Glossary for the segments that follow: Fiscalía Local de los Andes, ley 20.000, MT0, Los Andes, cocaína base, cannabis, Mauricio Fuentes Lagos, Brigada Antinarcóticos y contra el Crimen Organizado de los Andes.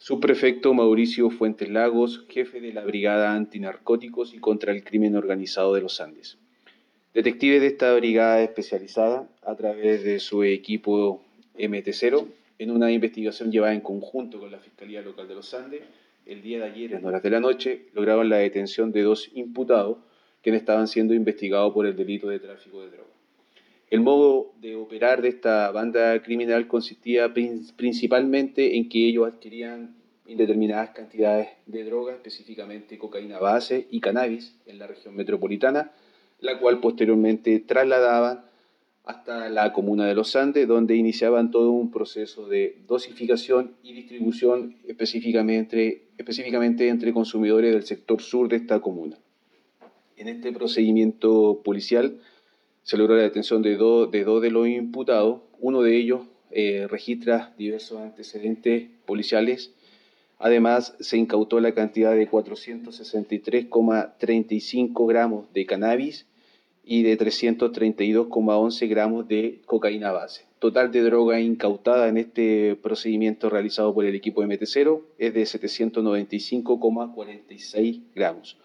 Subprefecto Mauricio Fuentes Lagos, jefe de la Brigada Antinarcóticos y contra el Crimen Organizado de los Andes. Detectives de esta brigada especializada, a través de su equipo MT0, en una investigación llevada en conjunto con la Fiscalía Local de los Andes, el día de ayer, en horas de la noche, lograron la detención de dos imputados, quienes estaban siendo investigados por el delito de tráfico de drogas. El modo de operar de esta banda criminal consistía principalmente en que ellos adquirían indeterminadas cantidades de drogas, específicamente cocaína base y cannabis, en la región metropolitana, la cual posteriormente trasladaban hasta la comuna de Los Andes, donde iniciaban todo un proceso de dosificación y distribución específicamente entre consumidores del sector sur de esta comuna. En este procedimiento policial se logró la detención de dos de los imputados. Uno de ellos registra diversos antecedentes policiales. Además, se incautó la cantidad de 463,35 gramos de cannabis y de 332,11 gramos de cocaína base. Total de droga incautada en este procedimiento realizado por el equipo MT0 es de 795,46 gramos.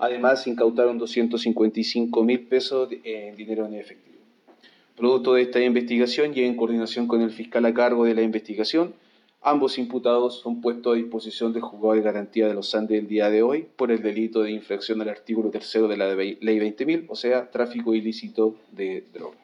Además, se incautaron 255.000 pesos en dinero en efectivo. Producto de esta investigación y en coordinación con el fiscal a cargo de la investigación, ambos imputados son puestos a disposición del Juzgado de Garantía de los Andes el día de hoy por el delito de infracción al artículo 3 de la ley 20.000, o sea, tráfico ilícito de drogas.